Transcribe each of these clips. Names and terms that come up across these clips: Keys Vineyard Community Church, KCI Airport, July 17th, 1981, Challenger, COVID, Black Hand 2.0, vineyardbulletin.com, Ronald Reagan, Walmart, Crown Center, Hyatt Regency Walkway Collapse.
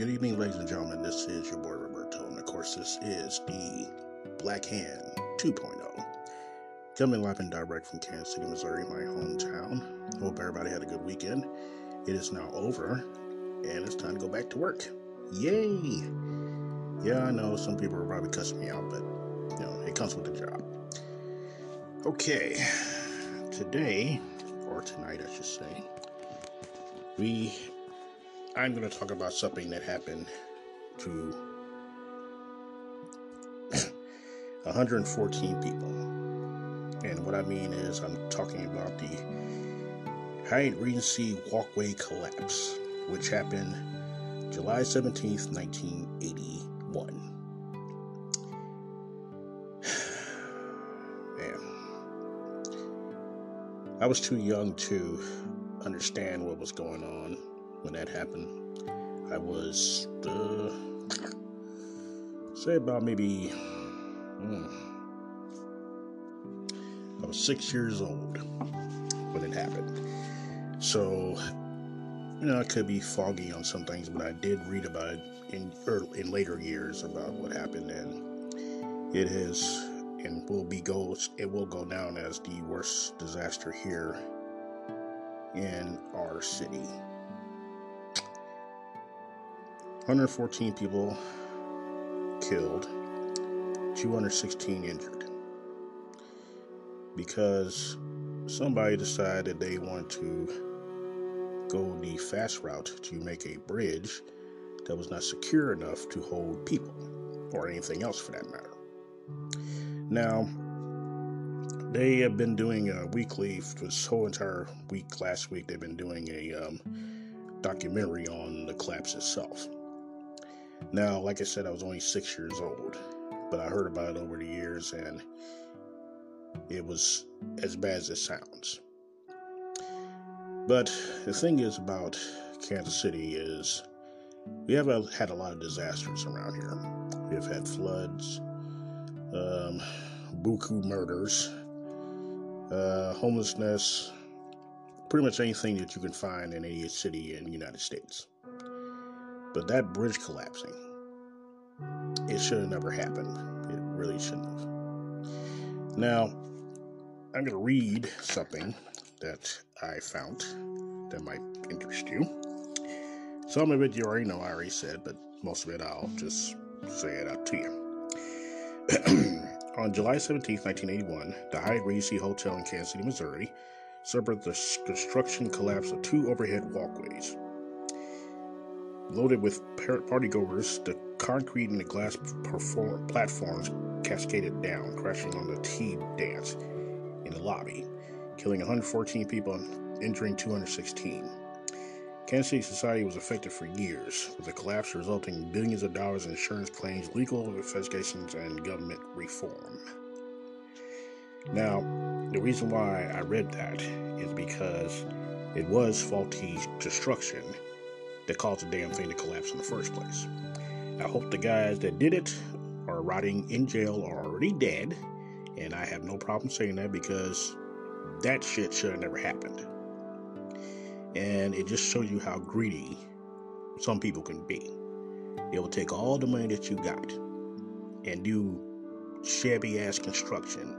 Good evening, ladies and gentlemen. This is your boy Roberto, and of course, this is the Black Hand 2.0, coming live and direct from Kansas City, Missouri, my hometown. Hope everybody had a good weekend. It is now over, and it's time to go back to work. Yay! Yeah, I know some people are probably cussing me out, but you know, it comes with the job. Okay, today, or tonight, I should say, I'm going to talk about something that happened to 114 people. And what I mean is I'm talking about the Hyatt Regency Walkway Collapse, which happened July 17th, 1981. Man, I was too young to understand what was going on when that happened. I was say about maybe I was 6 years old when it happened, so you know I could be foggy on some things, but I did read about it in later years about what happened, and it is and will go down as the worst disaster here in our city. 114 people killed, 216 injured, because somebody decided they want to go the fast route to make a bridge that was not secure enough to hold people, or anything else for that matter. Now, they have been doing a weekly, this whole entire week, last week, they've been doing a documentary on the collapse itself. Now, like I said, I was only 6 years old, but I heard about it over the years, and it was as bad as it sounds. But the thing is about Kansas City is we have had a lot of disasters around here. We have had floods, buku murders, homelessness, pretty much anything that you can find in any city in the United States. But that bridge collapsing, it should have never happened. It really shouldn't have. Now, I'm going to read something that I found that might interest you. Some of it you already know, I already said, but most of it I'll just say it out to you. On July 17, 1981, the Hyatt Regency Hotel in Kansas City, Missouri, suffered the construction collapse of two overhead walkways. Loaded with partygoers, the concrete and the glass platforms cascaded down, crashing on the tea dance in the lobby, killing 114 people and injuring 216. Kansas City society was affected for years, with the collapse resulting in billions of dollars in insurance claims, legal investigations, and government reform. Now, the reason why I read that is because it was faulty construction that caused the damn thing to collapse in the first place. I hope the guys that did it are rotting in jail or already dead, and I have no problem saying that because that shit should have never happened. And it just shows you how greedy some people can be. They will take all the money that you got and do shabby ass construction,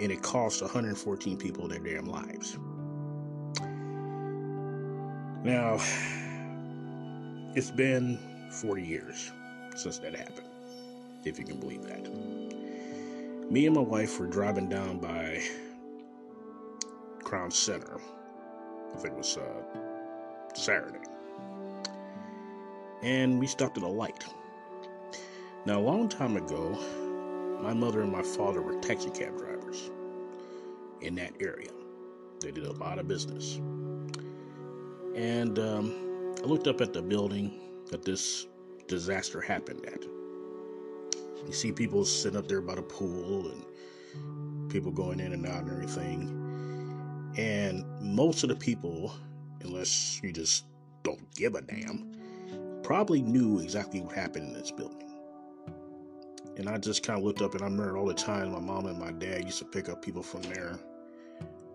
and it costs 114 people their damn lives. Now, it's been 40 years since that happened, if you can believe that. Me and my wife were driving down by Crown Center. I think it was Saturday. And we stopped at a light. Now, a long time ago, my mother and my father were taxi cab drivers in that area. They did a lot of business. And I looked up at the building that this disaster happened at. You see people sitting up there by the pool and people going in and out and everything. And most of the people, unless you just don't give a damn, probably knew exactly what happened in this building. And I just kind of looked up, and I remember all the time my mom and my dad used to pick up people from there,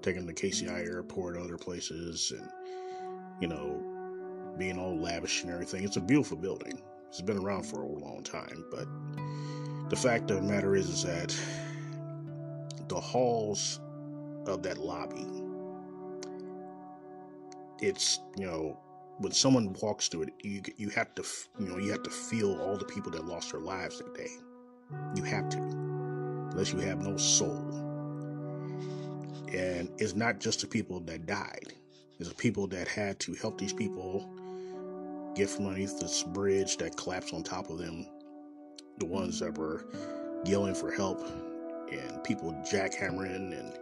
take them to KCI Airport, other places, and, you know, being all lavish and everything. It's a beautiful building. It's been around for a long time, but the fact of the matter is that the halls of that lobby, it's, you know, when someone walks through it, you have to, you know, you have to feel all the people that lost their lives that day. You have to, unless you have no soul. And it's not just the people that died. It's the people that had to help these people get from underneath this bridge that collapsed on top of them. The ones that were yelling for help, and people jackhammering, and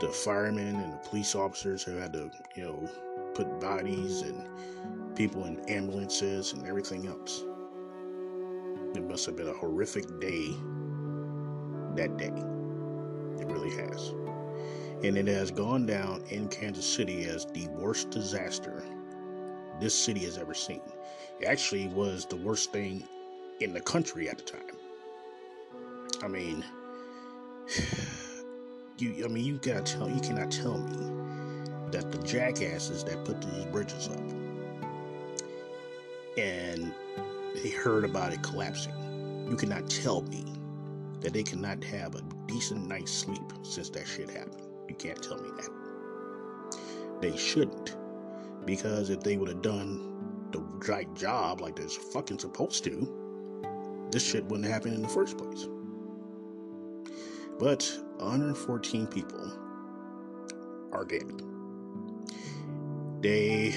the firemen and the police officers who had to, you know, put bodies and people in ambulances and everything else. It must have been a horrific day that day. It really has. And it has gone down in Kansas City as the worst disaster this city has ever seen. It actually was the worst thing in the country at the time. I mean, you cannot tell me that the jackasses that put these bridges up and they heard about it collapsing, you cannot tell me that they cannot have a decent night's sleep since that shit happened. You can't tell me that. They shouldn't, because if they would have done the right job like they're fucking supposed to, this shit wouldn't happen in the first place. But 114 people are dead. They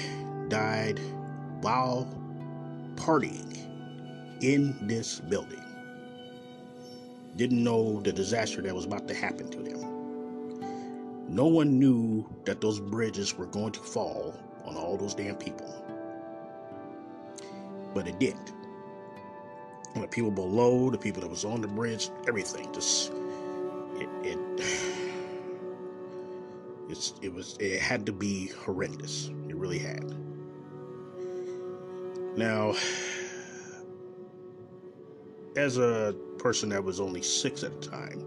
died while partying in this building. Didn't know the disaster that was about to happen to them. No one knew that those bridges were going to fall on all those damn people. But it did. And the people below, the people that was on the bridge, everything just... It had to be horrendous. It really had. Now, as a person that was only 6 at the time,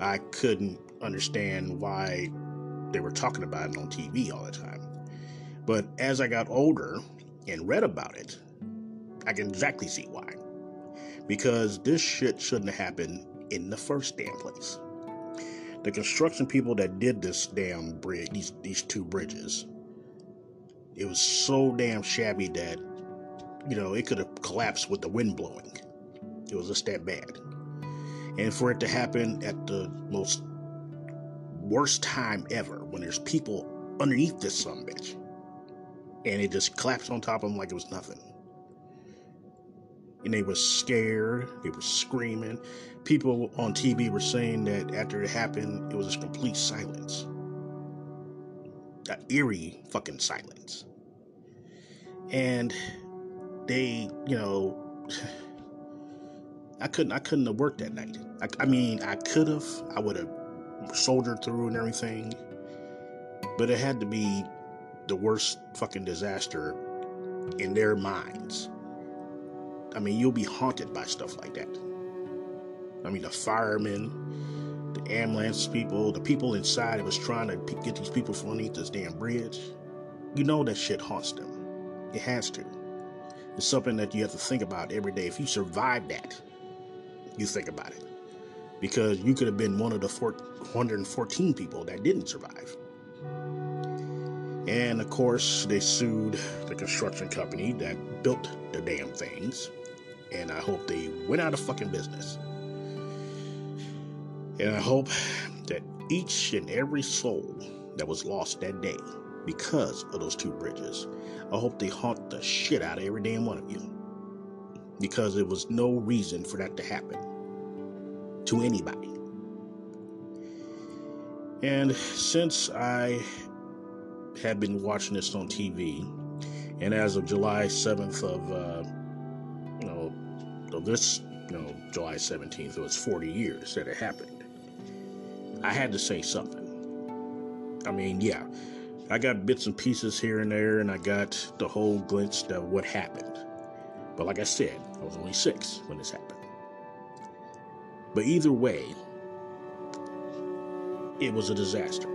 I couldn't understand why they were talking about it on TV all the time. But as I got older and read about it, I can exactly see why. Because this shit shouldn't have happened in the first damn place. The construction people that did this damn bridge, these two bridges, it was so damn shabby that, you know, it could have collapsed with the wind blowing. It was just that bad. And for it to happen at the most worst time ever, when there's people underneath this sumbitch, and it just collapsed on top of them like it was nothing. And they were scared, they were screaming. People on TV were saying that after it happened, it was just complete silence. An eerie fucking silence. And they, you know, I couldn't have worked that night. I would have soldiered through and everything, but it had to be the worst fucking disaster in their minds. I mean, you'll be haunted by stuff like that. I mean, the firemen, the ambulance people, the people inside that was trying to get these people from underneath this damn bridge. You know that shit haunts them. It has to. It's something that you have to think about every day. If you survive that, you think about it. Because you could have been one of the 114 people that didn't survive. And, of course, they sued the construction company that built the damn things. And I hope they went out of fucking business. And I hope that each and every soul that was lost that day because of those two bridges, I hope they haunt the shit out of every damn one of you. Because there was no reason for that to happen to anybody. And since I have been watching this on TV, and as of July 7th of, July 17th, it was 40 years that it happened. I had to say something. I mean, yeah, I got bits and pieces here and there, and I got the whole glimpse of what happened. But like I said, I was only 6 when this happened. But either way, it was a disaster.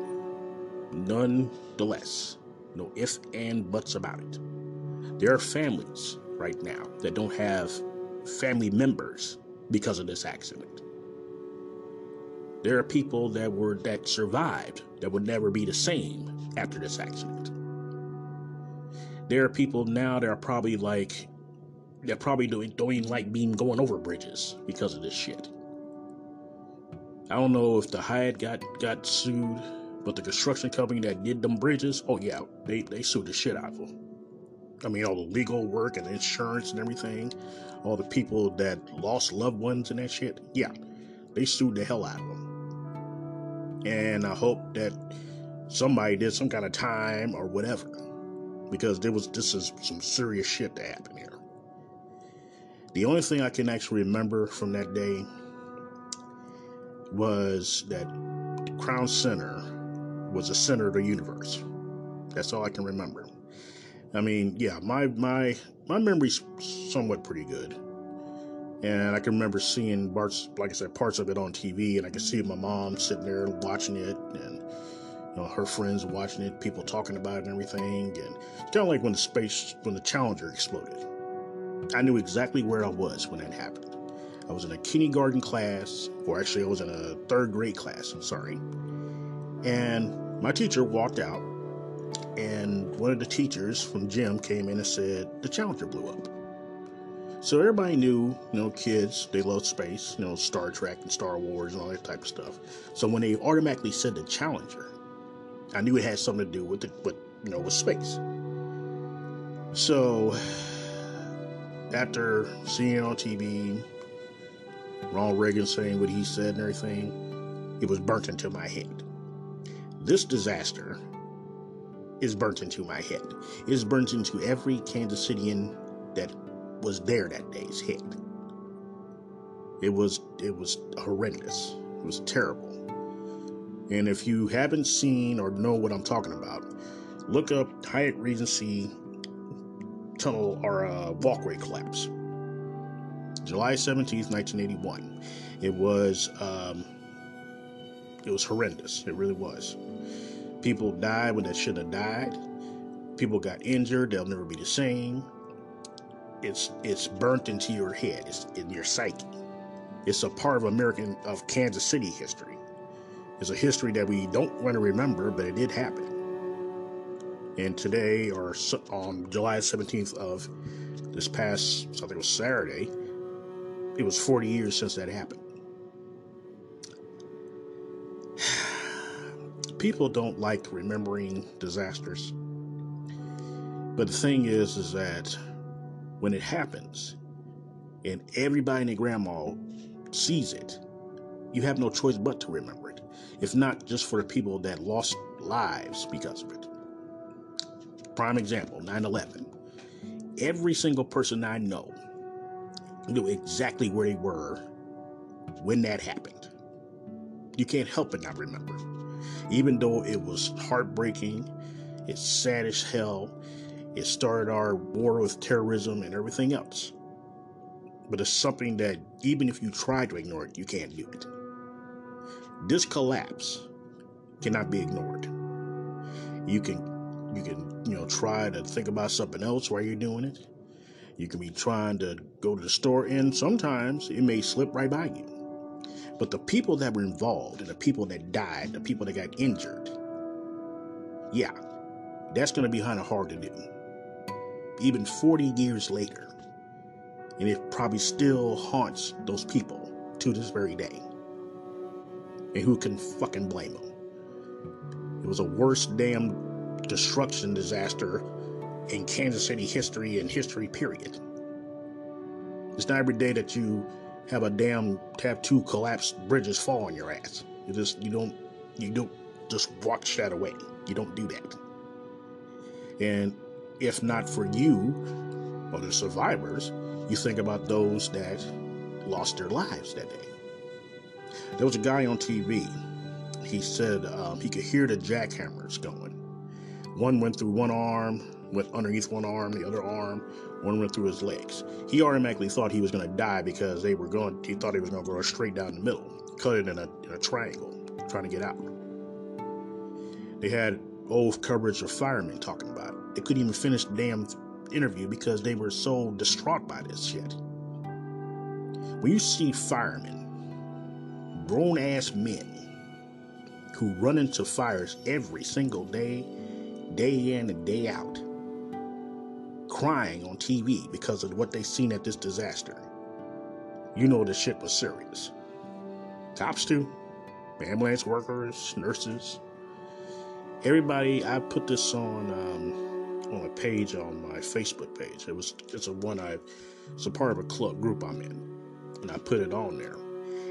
Nonetheless, No ifs and buts about it. There are families right now that don't have family members because of this accident. There are people that survived that would never be the same after this accident. There are people now that are probably like, that probably don't even like being going over bridges because of this shit. I don't know if the Hyatt got sued, but the construction company that did them bridges, oh yeah, they sued the shit out of them. I mean, all the legal work and insurance and everything, all the people that lost loved ones and that shit, yeah, they sued the hell out of them. And I hope that somebody did some kind of time or whatever, because this is some serious shit that happened here. The only thing I can actually remember from that day was that the Crown Center was the center of the universe. That's all I can remember. I mean, yeah, my memory's somewhat pretty good. And I can remember seeing parts of it on TV, and I could see my mom sitting there watching it, and her friends watching it, people talking about it and everything. And it's kind of like when the Challenger exploded. I knew exactly where I was when that happened. I was in a kindergarten class, or actually I was in a third grade class, I'm sorry. And my teacher walked out, and one of the teachers from gym came in and said, the Challenger blew up. So everybody knew, kids, they love space, Star Trek and Star Wars and all that type of stuff. So when they automatically said the Challenger, I knew it had something to do with space. So after seeing it on TV, Ronald Reagan saying what he said and everything, it was burnt into my head. This disaster is burnt into my head. It's burnt into every Kansas Cityan that was there that day's head. It was horrendous. It was terrible. And if you haven't seen or know what I'm talking about, look up Hyatt Regency Tunnel or Walkway Collapse. July 17th, 1981. It was horrendous. It really was. People died when they should have died. People got injured. They'll never be the same. It's burnt into your head. It's in your psyche. It's a part of Kansas City history. It's a history that we don't want to remember, but it did happen. And today, or on July 17th of this past, I think it was Saturday, it was 40 years since that happened. People don't like remembering disasters. But the thing is that when it happens and everybody and their grandma sees it, you have no choice but to remember it. If not just for the people that lost lives because of it. Prime example, 9/11. Every single person I know knew exactly where they were when that happened. You can't help but not remember. Even though it was heartbreaking, it's sad as hell, it started our war with terrorism and everything else. But it's something that even if you try to ignore it, you can't do it. This collapse cannot be ignored. You can try to think about something else while you're doing it. You can be trying to go to the store, and sometimes it may slip right by you. But the people that were involved and the people that died, the people that got injured, yeah, that's going to be kind of hard to do. Even 40 years later, and it probably still haunts those people to this very day. And who can fucking blame them? It was the worst damn destruction disaster in Kansas City history and history period. It's not every day that you have a damn two collapsed bridges fall on your ass. You don't just watch that away. You don't do that. And if not for you or the survivors, you think about those that lost their lives that day. There was a guy on TV. He said he could hear the jackhammers going. One went through one arm, went underneath one arm, the other arm. One went through his legs. He automatically thought he was going to die because he thought he was going to go straight down the middle, cut it in a triangle, trying to get out. They had old coverage of firemen talking about it. They couldn't even finish the damn interview because they were so distraught by this shit. When you see firemen, grown-ass men, who run into fires every single day, day in and day out, crying on TV because of what they seen at this disaster, you know the shit was serious. Cops too, ambulance workers, nurses, everybody. I put this on a page on my Facebook page. It's a part of a club group I'm in, and I put it on there.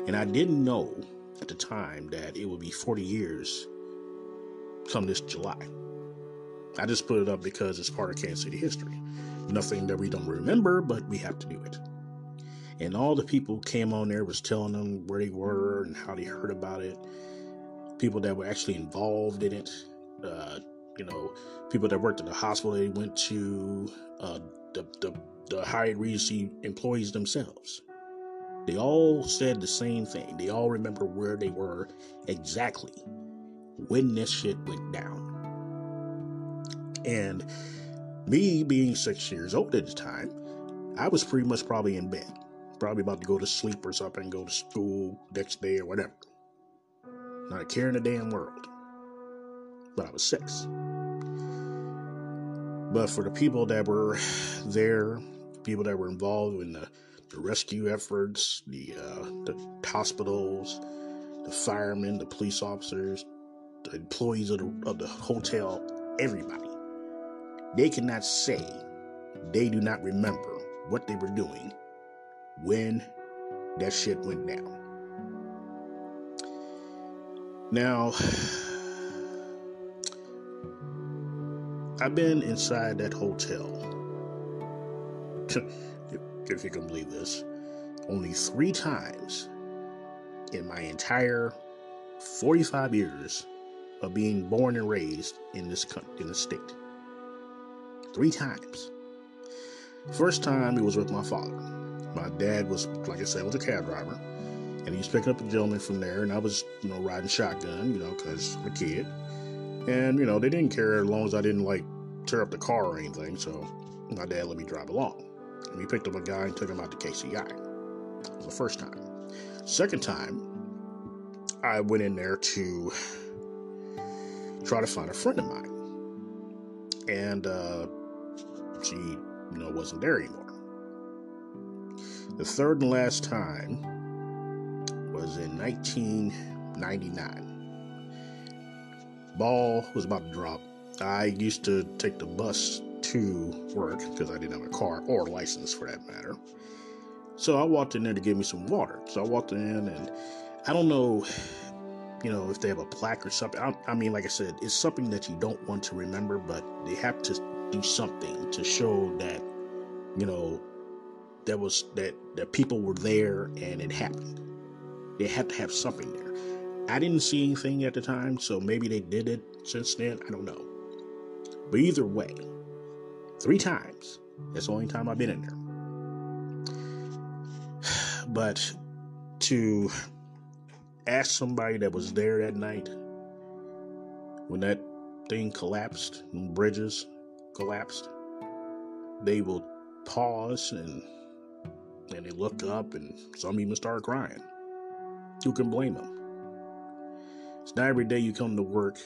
And I didn't know at the time that it would be 40 years come this July. I just put it up because it's part of Kansas City history. Nothing that we don't remember, but we have to do it. And all the people came on there was telling them where they were and how they heard about it. People that were actually involved in it. People that worked at the hospital they went to. The Hyatt Regency employees themselves. They all said the same thing. They all remember where they were exactly when this shit went down. And me being 6 years old at the time, I was pretty much probably in bed. Probably about to go to sleep or something, go to school next day or whatever. Not a care in the damn world. But I was six. But for the people that were there, people that were involved in the rescue efforts, the hospitals, the firemen, the police officers, the employees of the hotel, everybody. They cannot say they do not remember what they were doing when that shit went down. Now, I've been inside that hotel, if you can believe this, only 3 times in my entire 45 years of being born and raised in this country, in this state. 3 times. First time, it was with my father. My dad was, like I said, was a cab driver, and he was picking up a gentleman from there, and I was, riding shotgun, because I'm a kid. And, they didn't care as long as I didn't, tear up the car or anything, so my dad let me drive along. And we picked up a guy and took him out to KCI. That was the first time. Second time, I went in there to try to find a friend of mine. And she, wasn't there anymore. The third and last time was in 1999. Ball was about to drop. I used to take the bus to work because I didn't have a car or a license for that matter. So I walked in there to get me some water. So I walked in, and I don't know, if they have a plaque or something. I mean, like I said, it's something that you don't want to remember, but they have to do something to show that, that people were there and it happened. They had to have something there. I didn't see anything at the time, so maybe they did it since then. I don't know. But either way, 3 times. That's the only time I've been in there. But to ask somebody that was there that night when that thing collapsed, when bridges collapsed, they will pause and they look up, and some even start crying. Who can blame them? It's not every day you come to work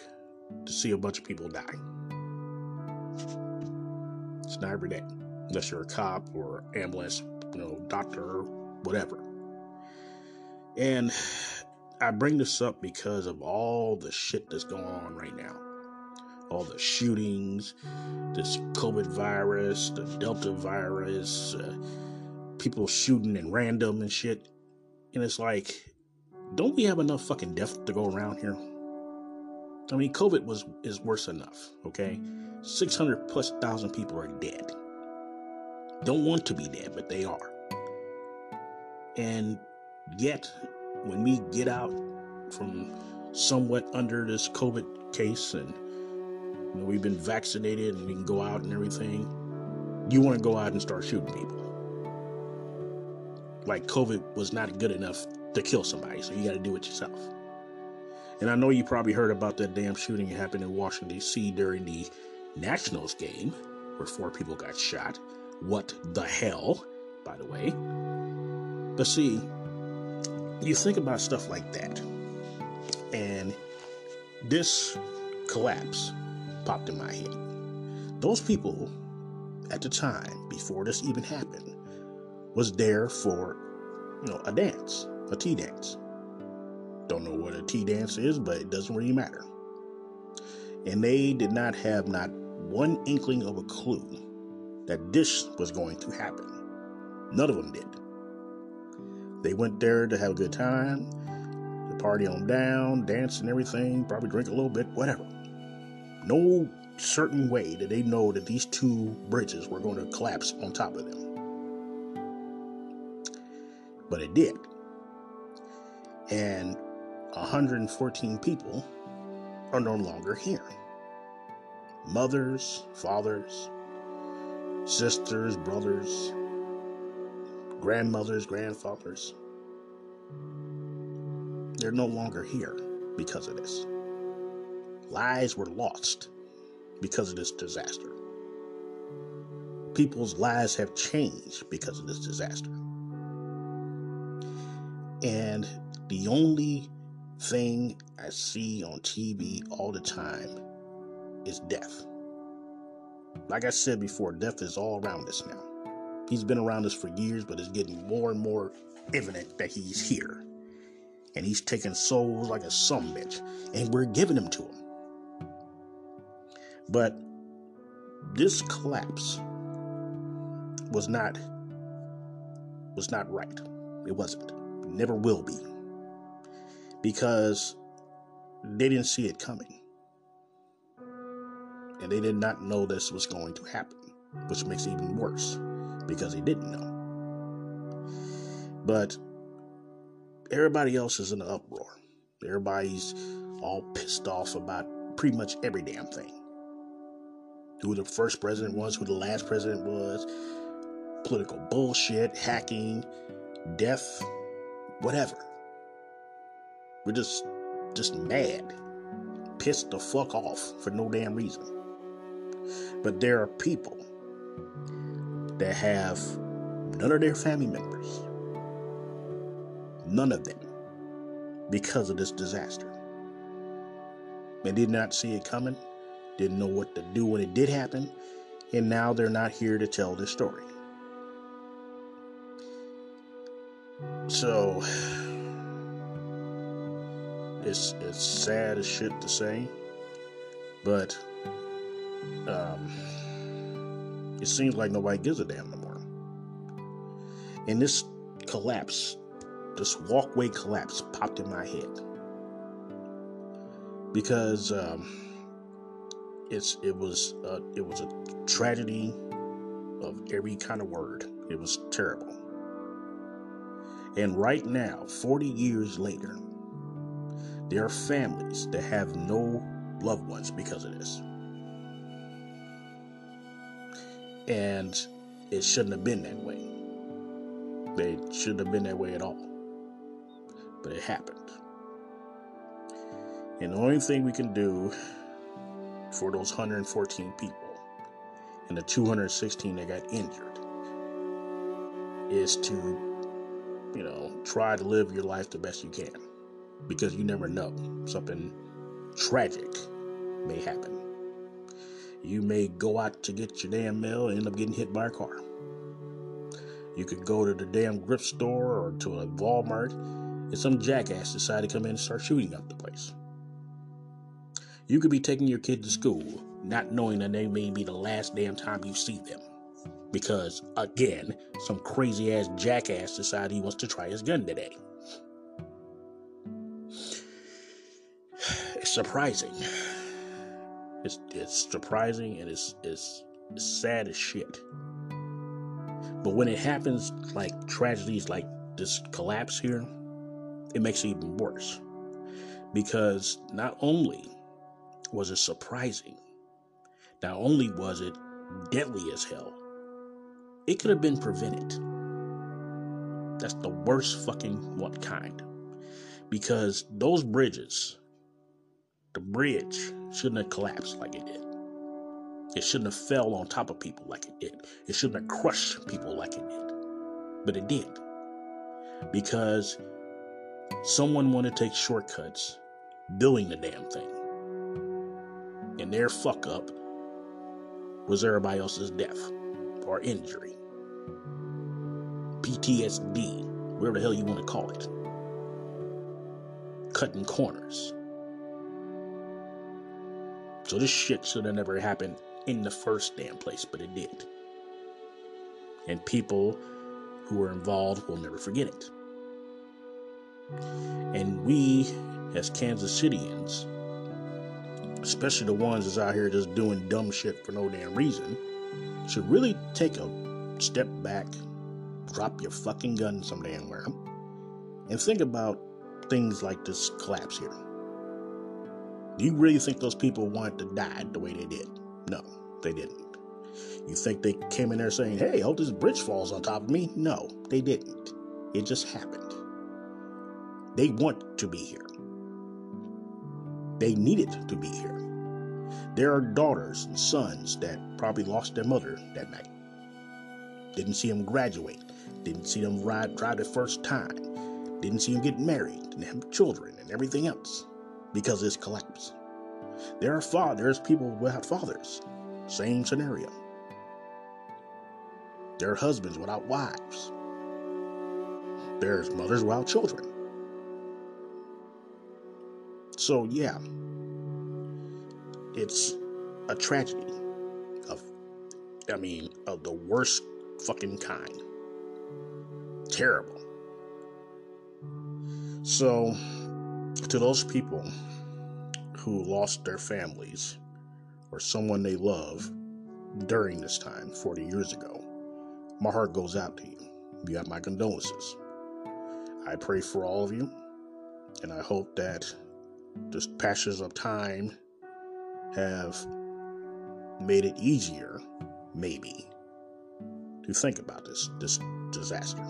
to see a bunch of people die. It's not every day, unless you're a cop or ambulance, doctor, whatever. And I bring this up because of all the shit that's going on right now. All the shootings, this COVID virus, the Delta virus, people shooting in random and shit. And it's like, don't we have enough fucking death to go around here? I mean, COVID is worse enough, okay? 600,000+ people are dead. Don't want to be dead, but they are. And yet, when we get out from somewhat under this COVID case, and we've been vaccinated and we can go out and everything, you want to go out and start shooting people. Like COVID was not good enough to kill somebody, so you got to do it yourself. And I know you probably heard about that damn shooting that happened in Washington, D.C. during the Nationals game, where 4 people got shot. What the hell, by the way. But see, you think about stuff like that. And this collapse popped in my head. Those people, at the time, before this even happened, was there for, a dance, a tea dance. Don't know what a tea dance is, but it doesn't really matter. And they did not have not one inkling of a clue that this was going to happen. None of them did. They went there to have a good time, to party on down, dance and everything, probably drink a little bit, whatever. No certain way did they know that these 2 bridges were going to collapse on top of them. But it did. And 114 people are no longer here. Mothers, fathers, sisters, brothers, grandmothers, grandfathers. They're no longer here because of this. Lives were lost because of this disaster. People's lives have changed because of this disaster. And the only thing I see on TV all the time is death. Like I said before, death is all around us now. He's been around us for years, but it's getting more and more evident that he's here. And he's taking souls like a son bitch, and we're giving them to him. But this collapse was not right. It wasn't. It never will be. Because they didn't see it coming. And they did not know this was going to happen, which makes it even worse, because they didn't know. But everybody else is in an uproar. Everybody's all pissed off about pretty much every damn thing. Who the first president was, who the last president was, political bullshit, hacking, death, whatever. We're just mad, pissed the fuck off for no damn reason. But there are people that have none of their family members, none of them, because of this disaster. They did not see it coming, didn't know what to do when it did happen, and now they're not here to tell this story. So It's sad as shit to say, but it seems like nobody gives a damn no more. And this collapse, this walkway collapse, popped in my head because it was a tragedy of every kind of word. It was terrible. And right now, 40 years later, there are families that have no loved ones because of this. And it shouldn't have been that way. They shouldn't have been that way at all. But it happened. And the only thing we can do for those 114 people and the 216 that got injured is to, try to live your life the best you can. Because you never know. Something tragic may happen. You may go out to get your damn mail and end up getting hit by a car. You could go to the damn grip store or to a Walmart and some jackass decide to come in and start shooting up the place. You could be taking your kid to school not knowing that they may be the last damn time you see them. Because, again, some crazy ass jackass decided he wants to try his gun today. It's surprising and it's sad as shit. But when it happens, like tragedies like this collapse here, it makes it even worse. Because not only was it surprising, not only was it deadly as hell, it could have been prevented. That's the worst fucking kind. Because those bridges The bridge shouldn't have collapsed like it did. It shouldn't have fell on top of people like it did. It shouldn't have crushed people like it did. But it did. Because someone wanted to take shortcuts doing the damn thing. And their fuck up was everybody else's death or injury. PTSD, whatever the hell you want to call it. Cutting corners. So this shit should have never happened in the first damn place, but it did. And people who were involved will never forget it. And we, as Kansas Cityans, especially the ones that's out here just doing dumb shit for no damn reason, should really take a step back, drop your fucking gun some damn where, and think about things like this collapse here. Do you really think those people wanted to die the way they did? No, they didn't. You think they came in there saying, hey, hope this bridge falls on top of me? No, they didn't. It just happened. They want to be here. They needed to be here. There are daughters and sons that probably lost their mother that night. Didn't see them graduate. Didn't see them drive the first time. Didn't see them get married and have children and everything else. Because it's collapse. There are fathers, people without fathers. Same scenario. There are husbands without wives. There's mothers without children. So yeah, it's a tragedy of the worst fucking kind. Terrible. So, to those people who lost their families or someone they love during this time, 40 years ago, my heart goes out to you. You have my condolences. I pray for all of you, and I hope that just passages of time have made it easier, maybe, to think about this disaster.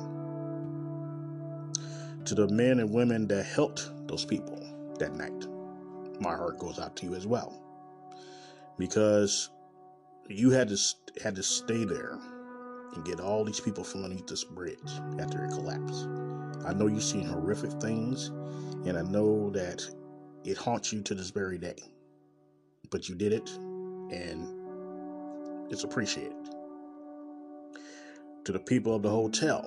To the men and women that helped those people that night, my heart goes out to you as well, because you had to stay there and get all these people from underneath this bridge after it collapsed. I know you've seen horrific things, and I know that it haunts you to this very day, but you did it, and it's appreciated. To the people of the hotel,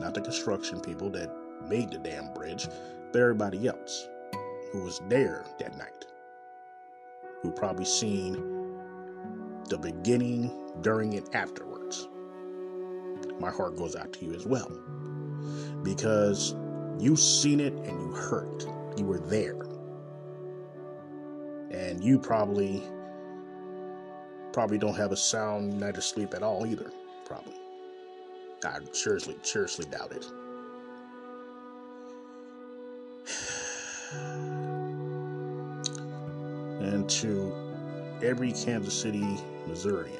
not the construction people that made the damn bridge, but everybody else who was there that night, who probably seen the beginning, during, and afterwards. My heart goes out to you as well, because you seen it and you heard it. You were there, and you probably don't have a sound night of sleep at all either. Probably. I seriously doubt it. And to every Kansas City, Missourian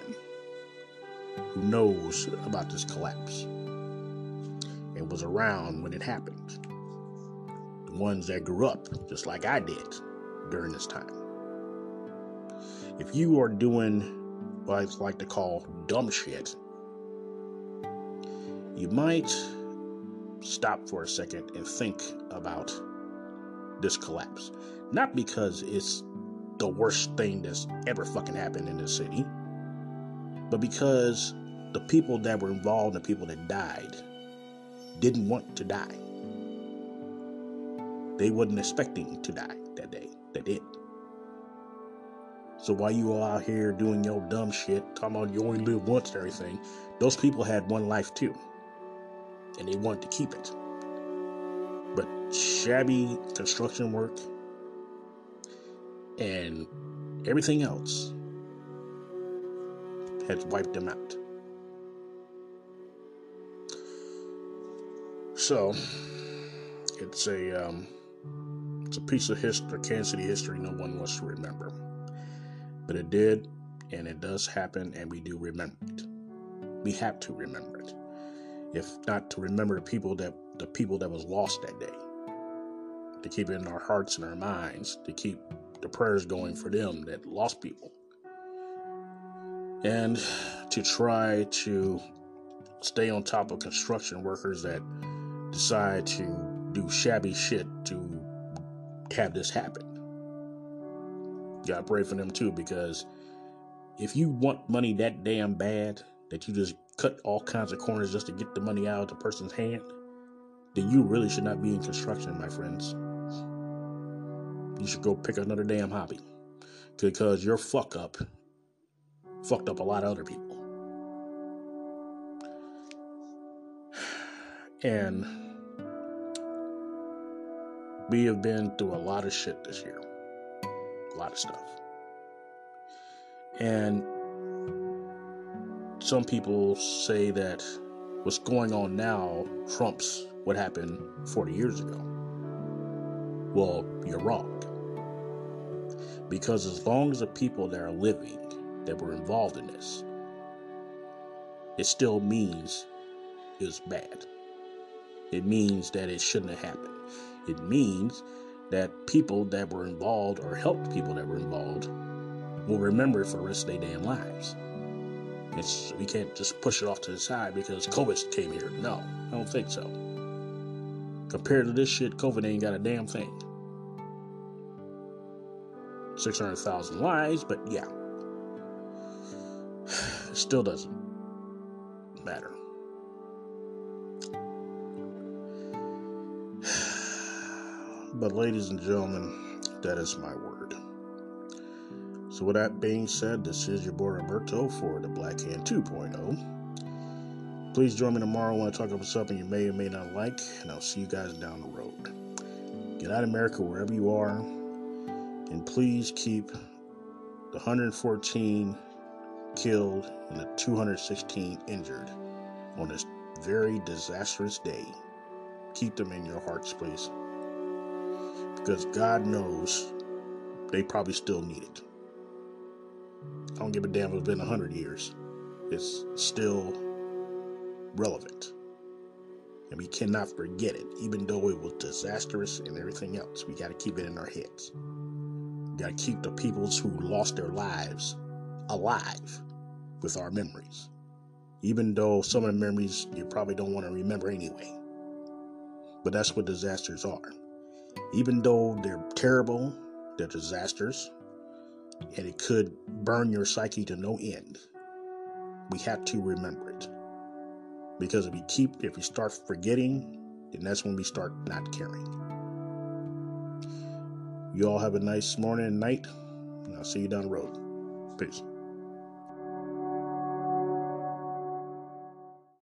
who knows about this collapse and was around when it happened, the ones that grew up just like I did during this time, if you are doing what I like to call dumb shit, you might stop for a second and think about this collapse. Not because it's the worst thing that's ever fucking happened in this city, but because the people that were involved, the people that died, didn't want to die. They wasn't expecting to die that day. They did. So while you all out here doing your dumb shit, talking about you only live once and everything, those people had one life too, and they wanted to keep it. But shabby construction work and everything else has wiped them out. So it's a piece of history, Kansas City history, no one wants to remember, but it did, and it does happen, and we do remember it. We have to remember it, if not to remember the people that was lost that day, to keep it in our hearts and our minds, to keep the prayers going for them that lost people, and to try to stay on top of construction workers that decide to do shabby shit to have this happen. Gotta pray for them too, because if you want money that damn bad that you just cut all kinds of corners just to get the money out of the person's hand, then you really should not be in construction, my friends. You should go pick another damn hobby, because your fuck up fucked up a lot of other people. And we have been through a lot of shit this year. A lot of stuff. And some people say that what's going on now trumps what happened 40 years ago. Well, you're wrong. Because as long as the people that are living, that were involved in this, it still means it's bad. It means that it shouldn't have happened. It means that people that were involved or helped people that were involved will remember it for the rest of their damn lives. We can't just push it off to the side because COVID came here. No, I don't think so. Compared to this shit, COVID ain't got a damn thing. 600,000 lives, but yeah. It still doesn't matter. But ladies and gentlemen, that is my word. So with that being said, this is your boy Roberto for the Black Hand 2.0. Please join me tomorrow when I talk about something you may or may not like, and I'll see you guys down the road. Get out of America wherever you are, and please keep the 114 killed and the 216 injured on this very disastrous day. Keep them in your hearts, please. Because God knows they probably still need it. I don't give a damn if it's been 100 years. It's still relevant. And we cannot forget it, even though it was disastrous and everything else. We got to keep it in our heads. We got to keep the peoples who lost their lives alive with our memories. Even though some of the memories you probably don't want to remember anyway. But that's what disasters are. Even though they're terrible, they're disasters, and it could burn your psyche to no end, we have to remember it. Because if we start forgetting, then that's when we start not caring. You all have a nice morning and night, and I'll see you down the road. Peace.